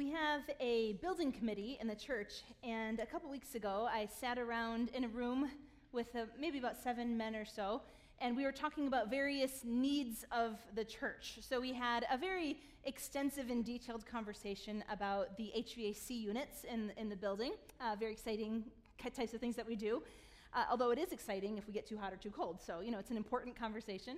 We have a building committee in the church, and a couple weeks ago I sat around in a room with maybe about 7 men or so, and we were talking about various needs of the church. So we had a very extensive and detailed conversation about the HVAC units in the building, very exciting types of things that we do, although it is exciting if we get too hot or too cold, so you know it's an important conversation.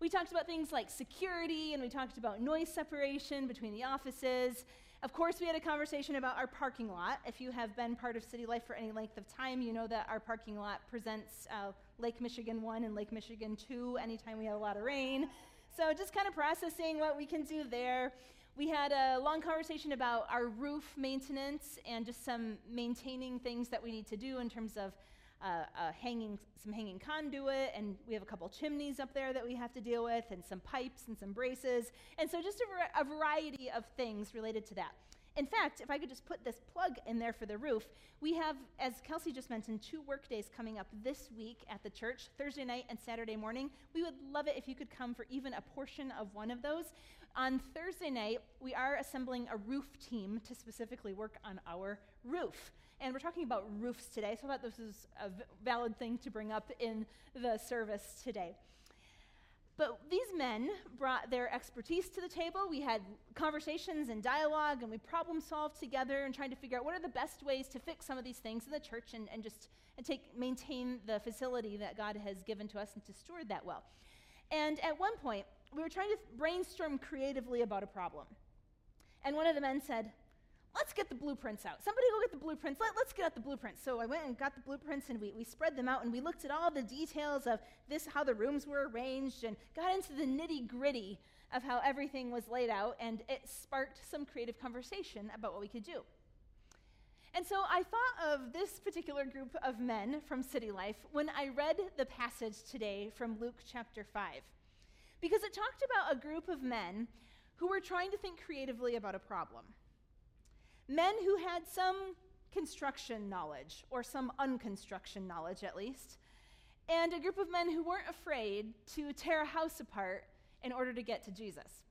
We talked about things like security, and we talked about noise separation between the offices. Of course, we had a conversation about our parking lot. If you have been part of city life for any length of time, you know that our parking lot presents Lake Michigan 1 and Lake Michigan 2 anytime we have a lot of rain. So just kind of processing what we can do there. We had a long conversation about our roof maintenance and just some maintaining things that we need to do in terms of some hanging conduit, and we have a couple chimneys up there that we have to deal with, and some pipes and some braces, and so just a variety of things related to that. In fact, if I could just put this plug in there for the roof, we have, as Kelsey just mentioned, 2 work days coming up this week at the church, Thursday night and Saturday morning. We would love it if you could come for even a portion of one of those. On Thursday night, we are assembling a roof team to specifically work on our roof. And we're talking about roofs today, so I thought this was a valid thing to bring up in the service today. But these men brought their expertise to the table. We had conversations and dialogue, and we problem solved together and tried to figure out what are the best ways to fix some of these things in the church and just maintain the facility that God has given to us and to steward that well. And at one point, we were trying to brainstorm creatively about a problem. And one of the men said, "Let's get the blueprints out. Somebody go get the blueprints. Let's get out the blueprints." So I went and got the blueprints, and we spread them out, and we looked at all the details of this, how the rooms were arranged, and got into the nitty-gritty of how everything was laid out, and it sparked some creative conversation about what we could do. And so I thought of this particular group of men from City Life when I read the passage today from Luke chapter 5, because it talked about a group of men who were trying to think creatively about a problem. Men who had some construction knowledge, or some unconstruction knowledge at least, and a group of men who weren't afraid to tear a house apart in order to get to Jesus.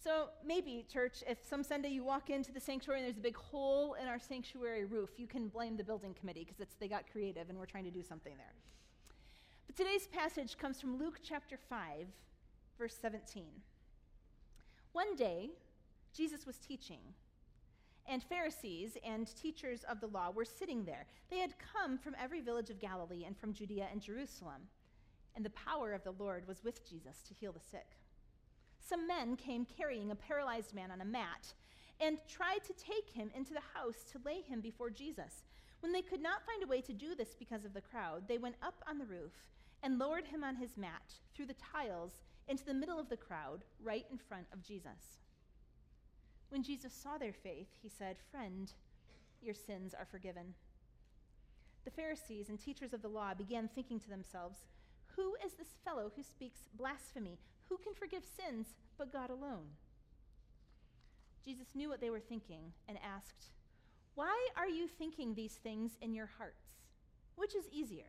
So maybe, church, if some Sunday you walk into the sanctuary and there's a big hole in our sanctuary roof, you can blame the building committee because they got creative and we're trying to do something there. But today's passage comes from Luke chapter 5, verse 17. One day, Jesus was teaching, and Pharisees and teachers of the law were sitting there. They had come from every village of Galilee and from Judea and Jerusalem, and the power of the Lord was with Jesus to heal the sick. Some men came carrying a paralyzed man on a mat and tried to take him into the house to lay him before Jesus. When they could not find a way to do this because of the crowd, they went up on the roof and lowered him on his mat through the tiles into the middle of the crowd, right in front of Jesus. When Jesus saw their faith, he said, "Friend, your sins are forgiven." The Pharisees and teachers of the law began thinking to themselves, "Who is this fellow who speaks blasphemy? Who can forgive sins but God alone?" Jesus knew what they were thinking and asked, "Why are you thinking these things in your hearts? Which is easier,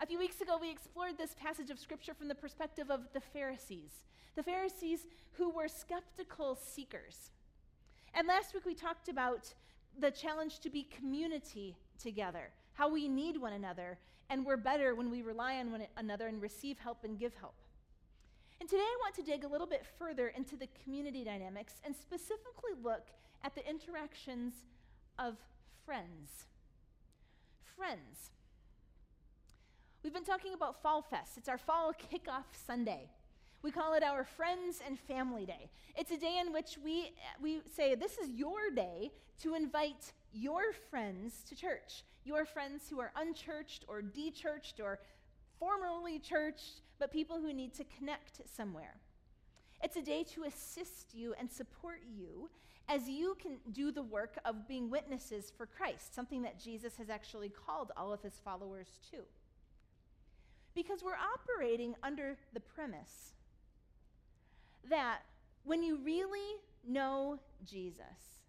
A few weeks ago, we explored this passage of Scripture from the perspective of the Pharisees. The Pharisees who were skeptical seekers. And last week, we talked about the challenge to be community together, how we need one another, and we're better when we rely on one another and receive help and give help. And today, I want to dig a little bit further into the community dynamics and specifically look at the interactions of friends. Friends. We've been talking about Fall Fest. It's our fall kickoff Sunday. We call it our Friends and Family Day. It's a day in which we say, this is your day to invite your friends to church, your friends who are unchurched or de-churched or formerly churched, but people who need to connect somewhere. It's a day to assist you and support you as you can do the work of being witnesses for Christ, something that Jesus has actually called all of his followers to. Because we're operating under the premise that when you really know Jesus,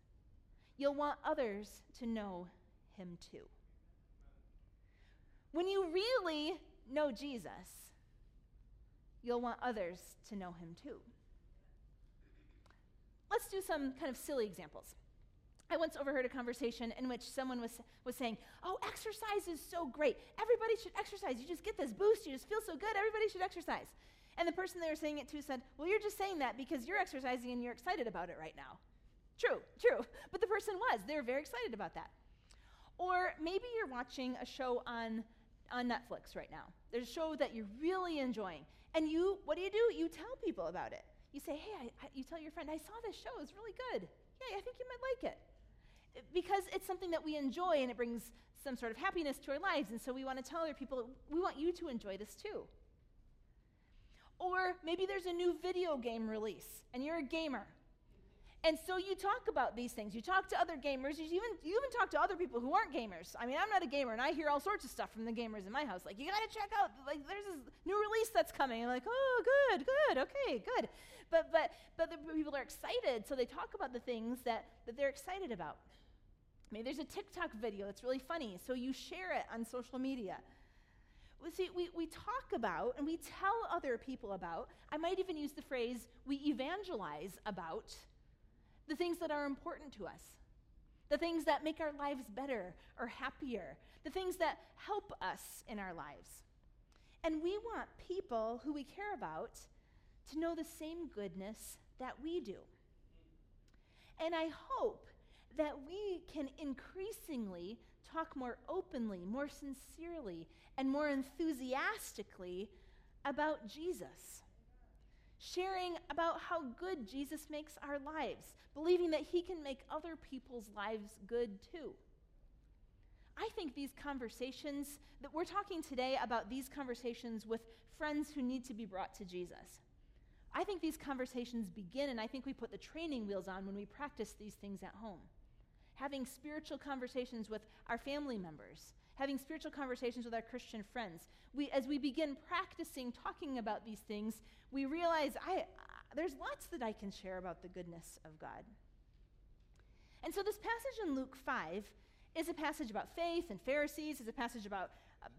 you'll want others to know him too. When you really know Jesus, you'll want others to know him too. Let's do some kind of silly examples. I once overheard a conversation in which someone was saying, "Oh, exercise is so great. Everybody should exercise. You just get this boost. You just feel so good. Everybody should exercise." And the person they were saying it to said, "Well, you're just saying that because you're exercising and you're excited about it right now." True, true. But the person was. They were very excited about that. Or maybe you're watching a show on Netflix right now. There's a show that you're really enjoying. And you, what do? You tell people about it. You say, "Hey," you tell your friend, "I saw this show. It's really good. Yay, I think you might like it." Because it's something that we enjoy and it brings some sort of happiness to our lives. And so we want to tell other people, we want you to enjoy this too. Or maybe there's a new video game release and you're a gamer. And so you talk about these things. You talk to other gamers. You even talk to other people who aren't gamers. I mean, I'm not a gamer, and I hear all sorts of stuff from the gamers in my house. Like, you got to check out, like, there's this new release that's coming. I'm like, oh, good, okay, good. But the people are excited, so they talk about the things that they're excited about. Maybe there's a TikTok video that's really funny, so you share it on social media. Well, see, we talk about and we tell other people about. I might even use the phrase, we evangelize about the things that are important to us, the things that make our lives better or happier, the things that help us in our lives. And we want people who we care about to know the same goodness that we do. And I hope that we can increasingly talk more openly, more sincerely, and more enthusiastically about Jesus. Sharing about how good Jesus makes our lives, believing that he can make other people's lives good too. I think these conversations that we're talking today about, these conversations with friends who need to be brought to Jesus, I think these conversations begin, and I think we put the training wheels on when we practice these things at home. Having spiritual conversations with our family members, having spiritual conversations with our Christian friends. As we begin practicing talking about these things, we realize there's lots that I can share about the goodness of God. And so this passage in Luke 5 is a passage about faith and Pharisees. It's a passage about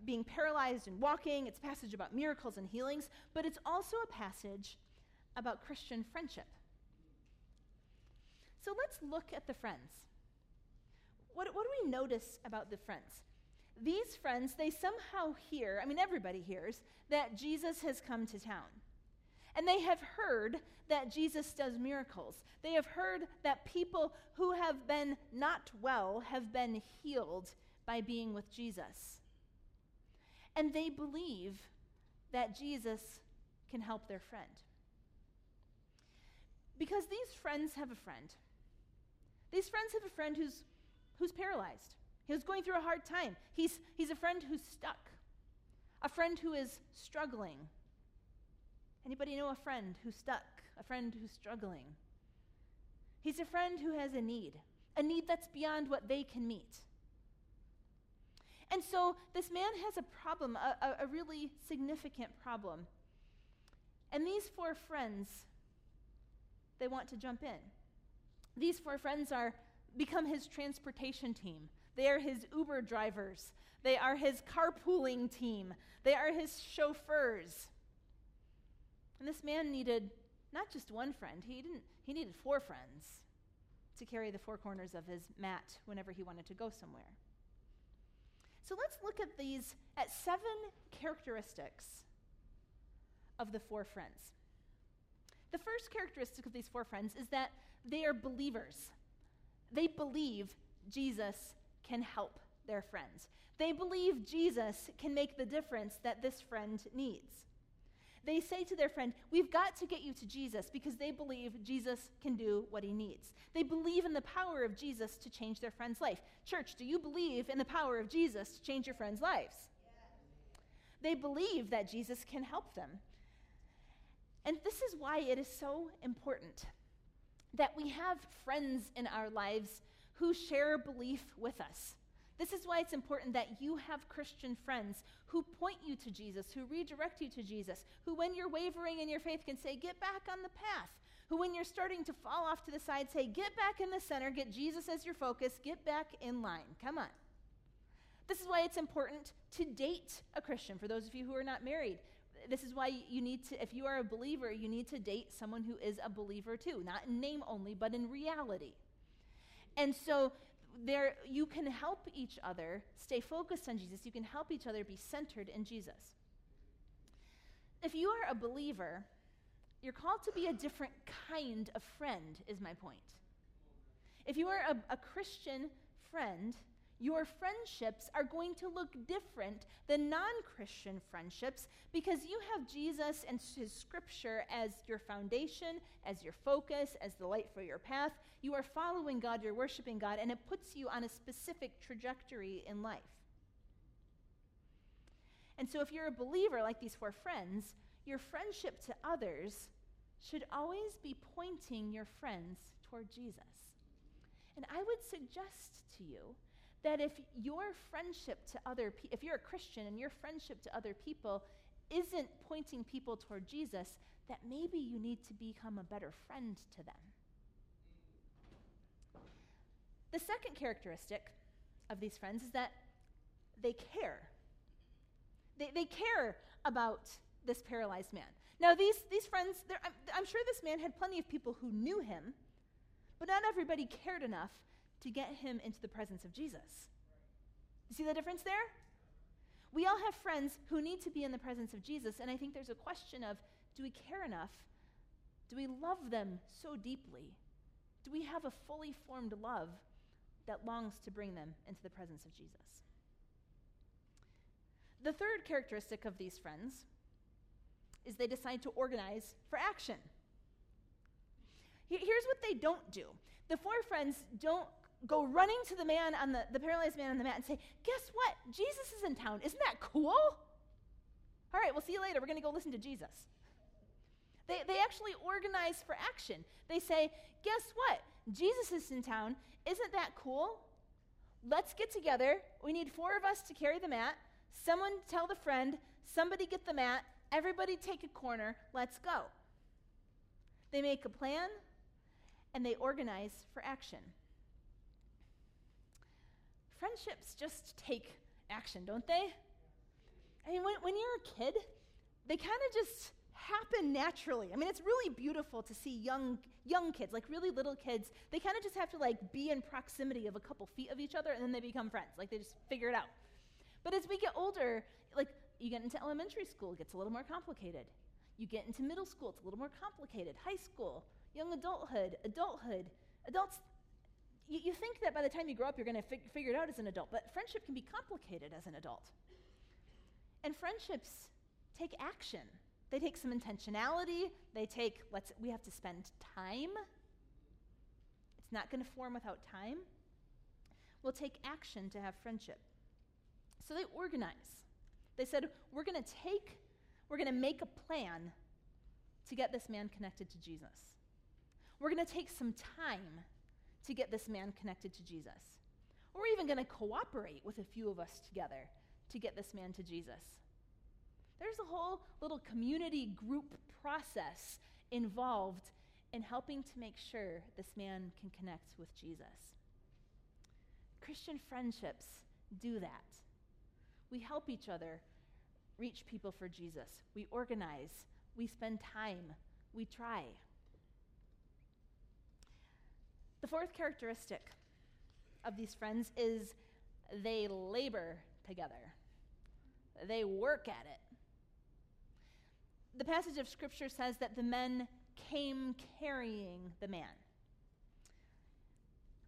being paralyzed and walking. It's a passage about miracles and healings. But it's also a passage about Christian friendship. So let's look at the friends. What do we notice about the friends? These friends, they somehow hear, I mean, everybody hears, that Jesus has come to town. And they have heard that Jesus does miracles. They have heard that people who have been not well have been healed by being with Jesus. And they believe that Jesus can help their friend. Because these friends have a friend. These friends have a friend who's paralyzed. He's going through a hard time. He's a friend who's stuck, a friend who is struggling. Anybody know a friend who's stuck, a friend who's struggling? He's a friend who has a need that's beyond what they can meet. And so this man has a problem, a really significant problem. And these four friends, they want to jump in. These four friends become his transportation team. They are his Uber drivers. They are his carpooling team. They are his chauffeurs. And this man needed not just one friend. He needed four friends to carry the four corners of his mat whenever he wanted to go somewhere. So let's look at seven characteristics of the four friends. The first characteristic of these four friends is that they are believers. They believe Jesus can help their friends. They believe Jesus can make the difference that this friend needs. They say to their friend, "We've got to get you to Jesus," because they believe Jesus can do what he needs. They believe in the power of Jesus to change their friend's life. Church, do you believe in the power of Jesus to change your friends' lives? Yes. They believe that Jesus can help them. And this is why it is so important that we have friends in our lives who share belief with us. This is why it's important that you have Christian friends who point you to Jesus, who redirect you to Jesus, who when you're wavering in your faith can say, get back on the path, who when you're starting to fall off to the side say, get back in the center, get Jesus as your focus, get back in line, come on. This is why it's important to date a Christian. For those of you who are not married, this is why you need to, if you are a believer, you need to date someone who is a believer too, not in name only, but in reality. And so there, you can help each other stay focused on Jesus. You can help each other be centered in Jesus. If you are a believer, you're called to be a different kind of friend, is my point. If you are a Christian friend, your friendships are going to look different than non-Christian friendships because you have Jesus and his scripture as your foundation, as your focus, as the light for your path. You are following God, you're worshiping God, and it puts you on a specific trajectory in life. And so if you're a believer like these four friends, your friendship to others should always be pointing your friends toward Jesus. And I would suggest to you that if your friendship to other people, if you're a Christian and your friendship to other people isn't pointing people toward Jesus, that maybe you need to become a better friend to them. The second characteristic of these friends is that they care. They care about this paralyzed man. Now these friends, I'm sure this man had plenty of people who knew him, but not everybody cared enough to get him into the presence of Jesus. You see the difference there? We all have friends who need to be in the presence of Jesus, and I think there's a question of, do we care enough? Do we love them so deeply? Do we have a fully formed love that longs to bring them into the presence of Jesus? The third characteristic of these friends is they decide to organize for action. Here's what they don't do. The four friends don't go running to the man on the paralyzed man on the mat and say, guess what? Jesus is in town. Isn't that cool? All right, we'll see you later. We're going to go listen to Jesus. They actually organize for action. They say, guess what? Jesus is in town. Isn't that cool? Let's get together. We need four of us to carry the mat. Someone tell the friend, somebody get the mat. Everybody take a corner. Let's go. They make a plan, and they organize for action. Friendships just take action, don't they? I mean, when you're a kid, they kind of just happen naturally. I mean, it's really beautiful to see young kids, like really little kids. They kind of just have to like be in proximity of a couple feet of each other, and then they become friends. Like they just figure it out. But as we get older, like you get into elementary school, it gets a little more complicated. You get into middle school, it's a little more complicated. High school, young adulthood, adults, you think that by the time you grow up, you're going to figure it out as an adult, but friendship can be complicated as an adult. And friendships take action. They take some intentionality. They take, we have to spend time. It's not going to form without time. We'll take action to have friendship. So they organize. They said, we're going to make a plan to get this man connected to Jesus. We're going to take some time to get this man connected to Jesus. We're even going to cooperate with a few of us together to get this man to Jesus. There's a whole little community group process involved in helping to make sure this man can connect with Jesus. Christian friendships do that. We help each other reach people for Jesus. We organize. We spend time. We try. The fourth characteristic of these friends is they labor together. They work at it. The passage of Scripture says that the men came carrying the man.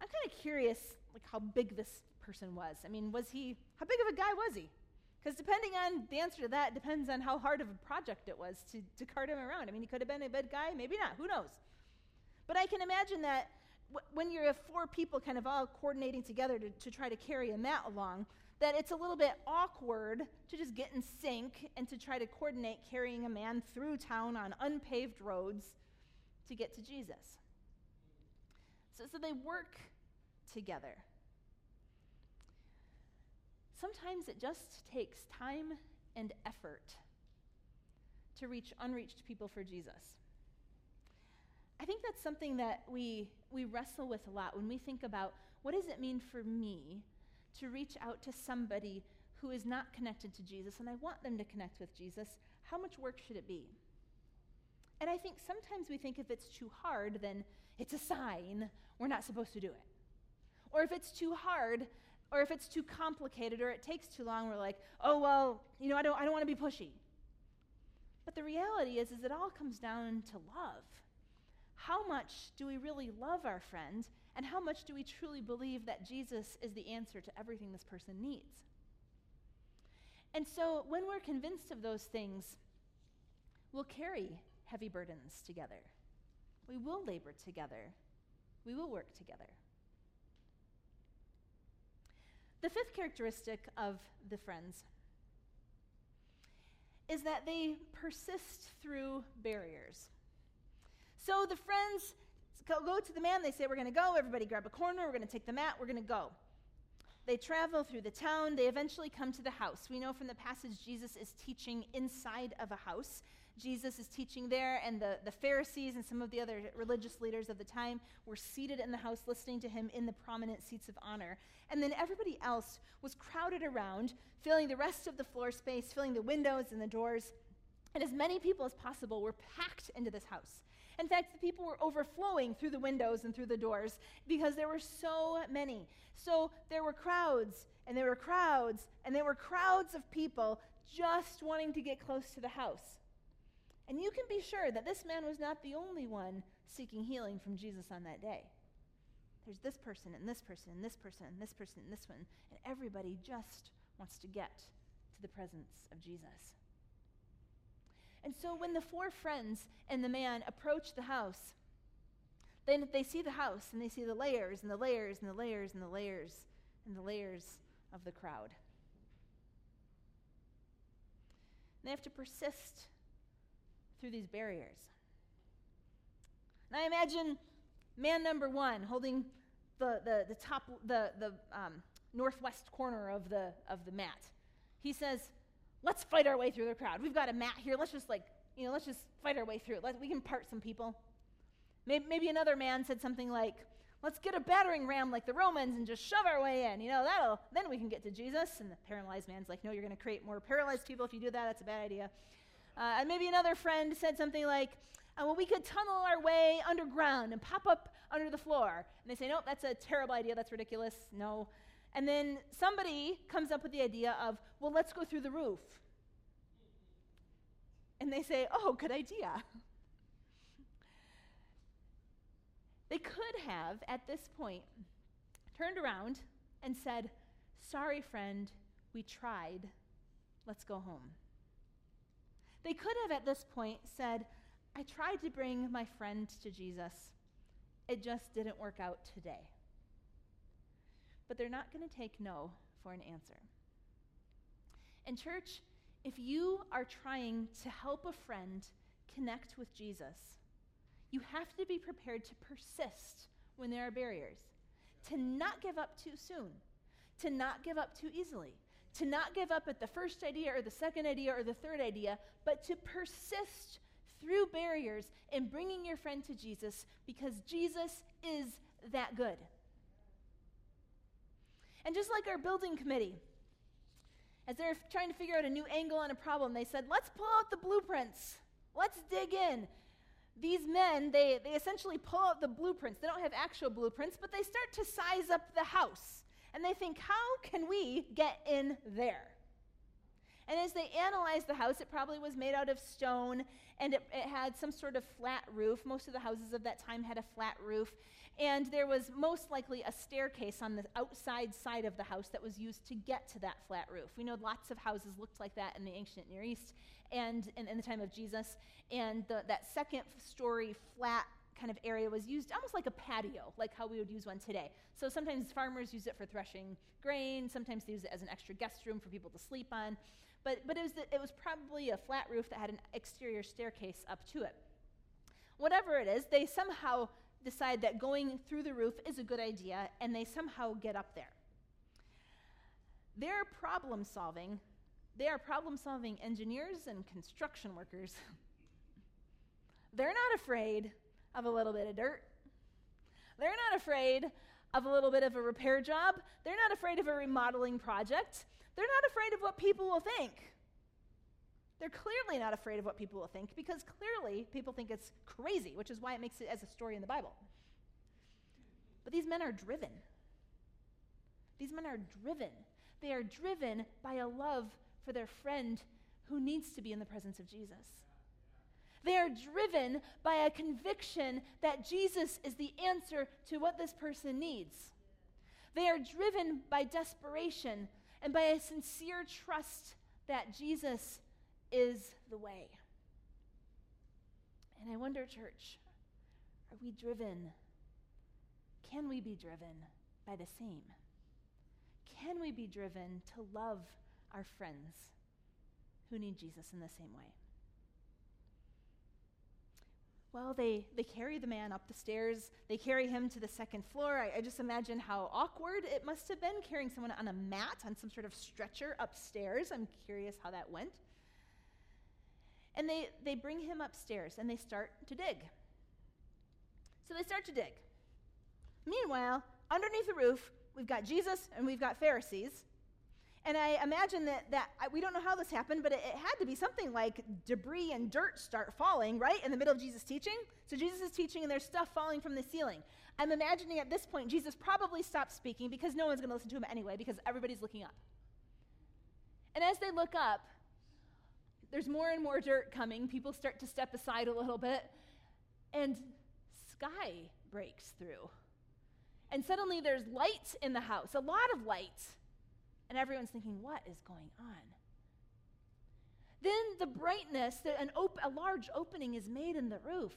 I'm kind of curious, like, how big this person was. I mean, how big of a guy was he? Because depending on the answer to that, depends on how hard of a project it was to cart him around. I mean, he could have been a big guy, maybe not, who knows? But I can imagine that when you're four people kind of all coordinating together to try to carry a mat along, that it's a little bit awkward to just get in sync and to try to coordinate carrying a man through town on unpaved roads to get to Jesus. So they work together. Sometimes it just takes time and effort to reach unreached people for Jesus. I think that's something that we wrestle with a lot when we think about, what does it mean for me to reach out to somebody who is not connected to Jesus, and I want them to connect with Jesus? How much work should it be? And I think sometimes we think if it's too hard, then it's a sign we're not supposed to do it. Or if it's too hard, or if it's too complicated, or it takes too long, we're like, oh, well, you know, I don't want to be pushy. But the reality is it all comes down to love. How much do we really love our friend, and how much do we truly believe that Jesus is the answer to everything this person needs? And so when we're convinced of those things, we'll carry heavy burdens together. We will labor together. We will work together. The fifth characteristic of the friends is that they persist through barriers. So the friends go to the man, they say, we're going to go, everybody grab a corner, we're going to take the mat, we're going to go. They travel through the town, they eventually come to the house. We know from the passage Jesus is teaching inside of a house. Jesus is teaching there, and the Pharisees and some of the other religious leaders of the time were seated in the house listening to him in the prominent seats of honor. And then everybody else was crowded around, filling the rest of the floor space, filling the windows and the doors, and as many people as possible were packed into this house. In fact, the people were overflowing through the windows and through the doors because there were so many. So there were crowds, and there were crowds, and there were crowds of people just wanting to get close to the house. And you can be sure that this man was not the only one seeking healing from Jesus on that day. There's this person, and this person, and this person, and this person, and this one, and everybody just wants to get to the presence of Jesus. And so when the four friends and the man approach the house, then they see the house, and they see the layers, and the layers, and the layers, and the layers, and the layers of the crowd. And they have to persist through these barriers. And I imagine man number one holding the top northwest corner of the mat. He says, "Let's fight our way through the crowd. We've got a mat here. Let's just fight our way through it. We can part some people." Maybe another man said something like, "Let's get a battering ram like the Romans and just shove our way in. You know, then we can get to Jesus." And the paralyzed man's like, "No, you're going to create more paralyzed people if you do that. That's a bad idea." And maybe another friend said something like, "Well, we could tunnel our way underground and pop up under the floor." And they say, "Nope, that's a terrible idea. That's ridiculous. No." And then somebody comes up with the idea of, "Well, let's go through the roof." And they say, "Oh, good idea." They could have, at this point, turned around and said, "Sorry, friend, we tried. Let's go home." They could have, at this point, said, "I tried to bring my friend to Jesus. It just didn't work out today." But they're not going to take no for an answer. And church, if you are trying to help a friend connect with Jesus, you have to be prepared to persist when there are barriers, to not give up too soon, to not give up too easily, to not give up at the first idea or the second idea or the third idea, but to persist through barriers in bringing your friend to Jesus, because Jesus is that good. And just like our building committee, as they're trying to figure out a new angle on a problem, they said, "Let's pull out the blueprints. Let's dig in." These men, they essentially pull out the blueprints. They don't have actual blueprints, but they start to size up the house. And they think, how can we get in there? And as they analyzed the house, it probably was made out of stone, and it had some sort of flat roof. Most of the houses of that time had a flat roof. And there was most likely a staircase on the outside side of the house that was used to get to that flat roof. We know lots of houses looked like that in the ancient Near East and in the time of Jesus. And that second story flat kind of area was used almost like a patio, like how we would use one today. So sometimes farmers use it for threshing grain, sometimes they use it as an extra guest room for people to sleep on, but it was probably a flat roof that had an exterior staircase up to it. Whatever it is, they somehow decide that going through the roof is a good idea, and they somehow get up there. They are problem-solving engineers and construction workers. They're not afraid of a little bit of dirt. They're not afraid of a little bit of a repair job. They're not afraid of a remodeling project. They're not afraid of what people will think. They're clearly not afraid of what people will think, because clearly people think it's crazy, which is why it makes it as a story in the Bible. But these men are driven. These men are driven. They are driven by a love for their friend who needs to be in the presence of Jesus. They are driven by a conviction that Jesus is the answer to what this person needs. They are driven by desperation and by a sincere trust that Jesus is the way. And I wonder, church, are we driven? Can we be driven by the same? Can we be driven to love our friends who need Jesus in the same way? Well, they carry the man up the stairs. They carry him to the second floor. I just imagine how awkward it must have been carrying someone on a mat, on some sort of stretcher upstairs. I'm curious how that went. And they bring him upstairs, and they start to dig. So they start to dig. Meanwhile, underneath the roof, we've got Jesus, and we've got Pharisees. And I imagine that we don't know how this happened, but it had to be something like debris and dirt start falling, right, in the middle of Jesus' teaching. So Jesus is teaching, and there's stuff falling from the ceiling. I'm imagining at this point Jesus probably stopped speaking because no one's going to listen to him anyway because everybody's looking up. And as they look up, there's more and more dirt coming. People start to step aside a little bit, and sky breaks through. And suddenly there's light in the house, a lot of light. And everyone's thinking, what is going on? Then the brightness, a large opening is made in the roof.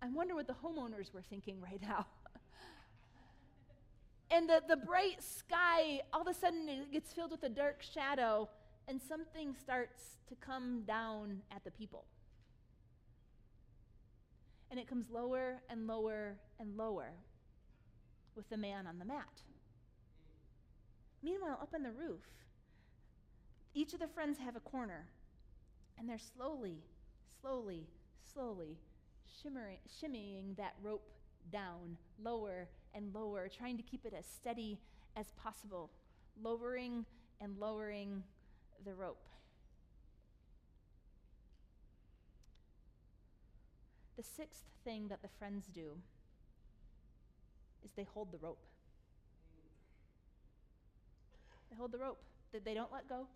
I wonder what the homeowners were thinking right now. And the bright sky, all of a sudden it gets filled with a dark shadow, and something starts to come down at the people. And it comes lower and lower and lower with the man on the mat. Meanwhile, up on the roof, each of the friends have a corner, and they're slowly, slowly, slowly shimmying that rope down, lower and lower, trying to keep it as steady as possible, lowering and lowering the rope. The sixth thing that the friends do is they hold the rope. They hold the rope. They don't let go.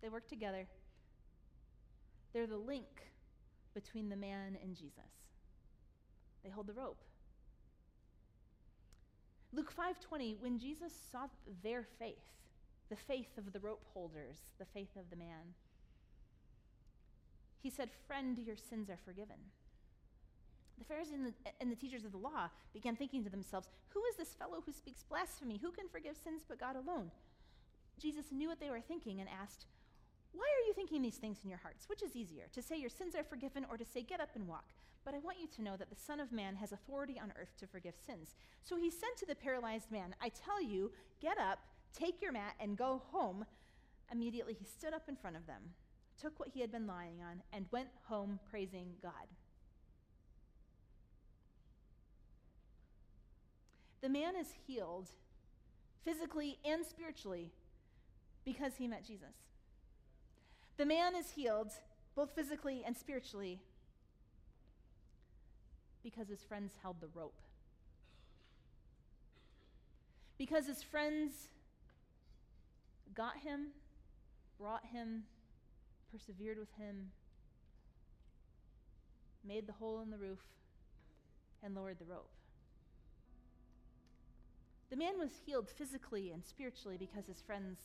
They work together. They're the link between the man and Jesus. They hold the rope. Luke 5:20, when Jesus saw their faith, the faith of the rope holders, the faith of the man, he said, "Friend, your sins are forgiven." The Pharisees and the teachers of the law began thinking to themselves, who is this fellow who speaks blasphemy? Who can forgive sins but God alone? Jesus knew what they were thinking and asked, why are you thinking these things in your hearts? Which is easier, to say your sins are forgiven or to say get up and walk? But I want you to know that the Son of Man has authority on earth to forgive sins. So he said to the paralyzed man, I tell you, get up, take your mat, and go home. Immediately he stood up in front of them, took what he had been lying on, and went home praising God. The man is healed physically and spiritually because he met Jesus. The man is healed both physically and spiritually because his friends held the rope. Because his friends got him, brought him, persevered with him, made the hole in the roof, and lowered the rope. The man was healed physically and spiritually because his friends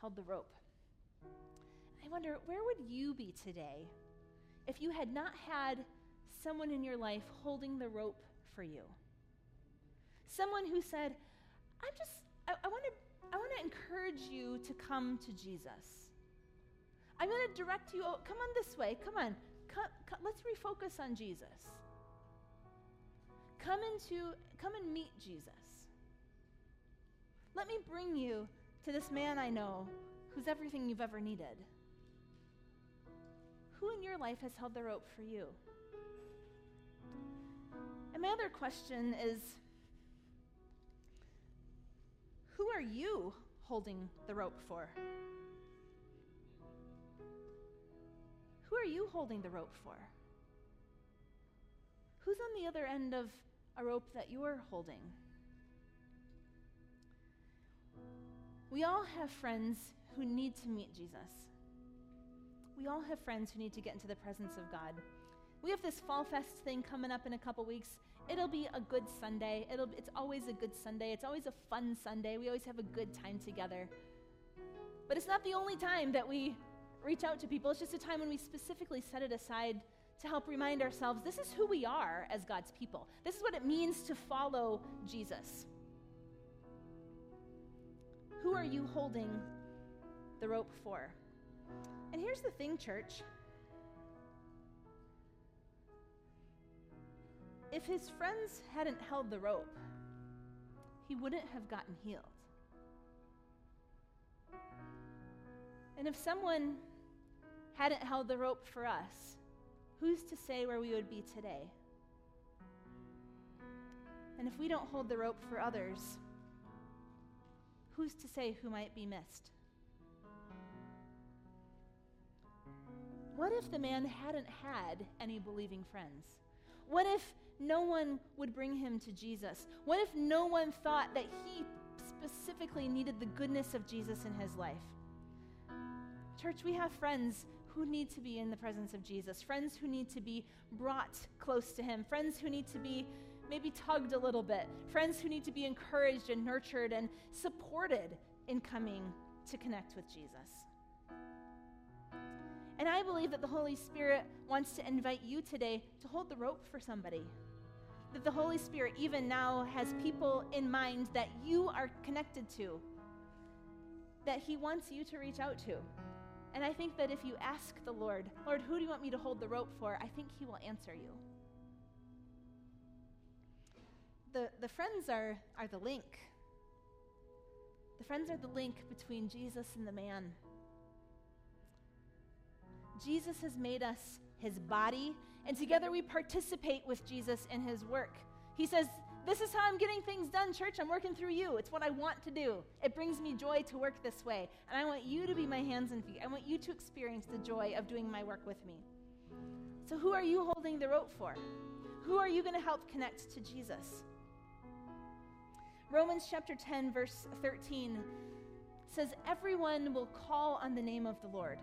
held the rope. I wonder, where would you be today if you had not had someone in your life holding the rope for you. Someone who said, I want to encourage you to come to Jesus. I'm going to direct you, oh, come on this way, come on. Let's refocus on Jesus. Come and meet Jesus. Let me bring you to this man I know who's everything you've ever needed. Who in your life has held the rope for you? And my other question is, who are you holding the rope for? Who are you holding the rope for? Who's on the other end of a rope that you're holding? We all have friends who need to meet Jesus. We all have friends who need to get into the presence of God. We have this Fall Fest thing coming up in a couple weeks. It'll be a good Sunday. It's always a good Sunday. It's always a fun Sunday. We always have a good time together. But it's not the only time that we reach out to people. It's just a time when we specifically set it aside to help remind ourselves this is who we are as God's people. This is what it means to follow Jesus. Who are you holding the rope for? And here's the thing, church. If his friends hadn't held the rope, he wouldn't have gotten healed. And if someone hadn't held the rope for us, who's to say where we would be today? And if we don't hold the rope for others, who's to say who might be missed? What if the man hadn't had any believing friends? What if no one would bring him to Jesus? What if no one thought that he specifically needed the goodness of Jesus in his life? Church, we have friends who need to be in the presence of Jesus, friends who need to be brought close to him, friends who need to be maybe tugged a little bit, friends who need to be encouraged and nurtured and supported in coming to connect with Jesus. And I believe that the Holy Spirit wants to invite you today to hold the rope for somebody, that the Holy Spirit even now has people in mind that you are connected to, that he wants you to reach out to. And I think that if you ask the Lord, Lord, who do you want me to hold the rope for? I think he will answer you. The friends are the link. The friends are the link between Jesus and the man. Jesus has made us his body, and together we participate with Jesus in his work. He says, this is how I'm getting things done, church. I'm working through you. It's what I want to do. It brings me joy to work this way. And I want you to be my hands and feet. I want you to experience the joy of doing my work with me. So who are you holding the rope for? Who are you going to help connect to Jesus? Romans chapter 10, verse 13 says, everyone will call on the name of the Lord.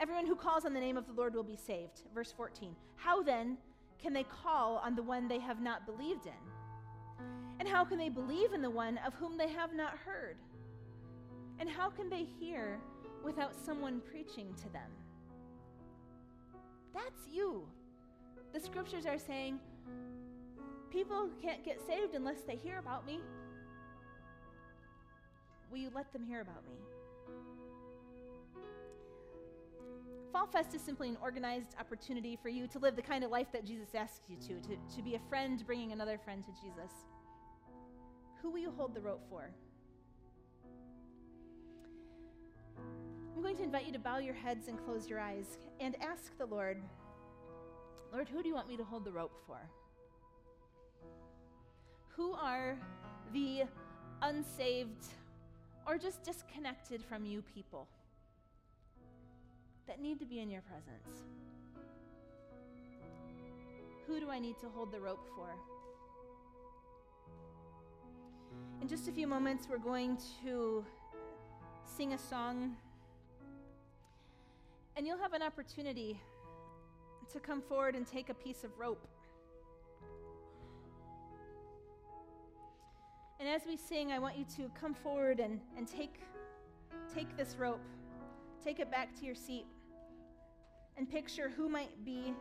Everyone who calls on the name of the Lord will be saved. Verse 14, how then can they call on the one they have not believed in? And how can they believe in the one of whom they have not heard? And how can they hear without someone preaching to them? That's you. The scriptures are saying, people can't get saved unless they hear about me. Will you let them hear about me? Fall Fest is simply an organized opportunity for you to live the kind of life that Jesus asks you to be a friend bringing another friend to Jesus. Who will you hold the rope for? I'm going to invite you to bow your heads and close your eyes and ask the Lord, Lord, who do you want me to hold the rope for? Who are the unsaved or just disconnected from you people that need to be in your presence? Who do I need to hold the rope for? In just a few moments, we're going to sing a song, and you'll have an opportunity to come forward and take a piece of rope. And as we sing, I want you to come forward and take this rope, take it back to your seat, and picture who might be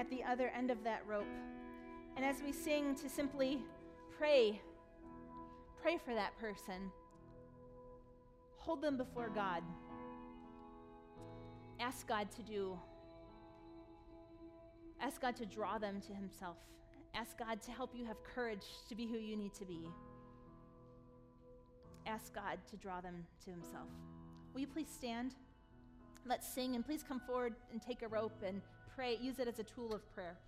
at the other end of that rope. And as we sing, to simply pray for that person. Hold them before God. Ask God to draw them to himself. Ask God to help you have courage to be who you need to be. Ask God to draw them to himself. Will you please stand? Let's sing, and please come forward and take a rope and pray. Use it as a tool of prayer.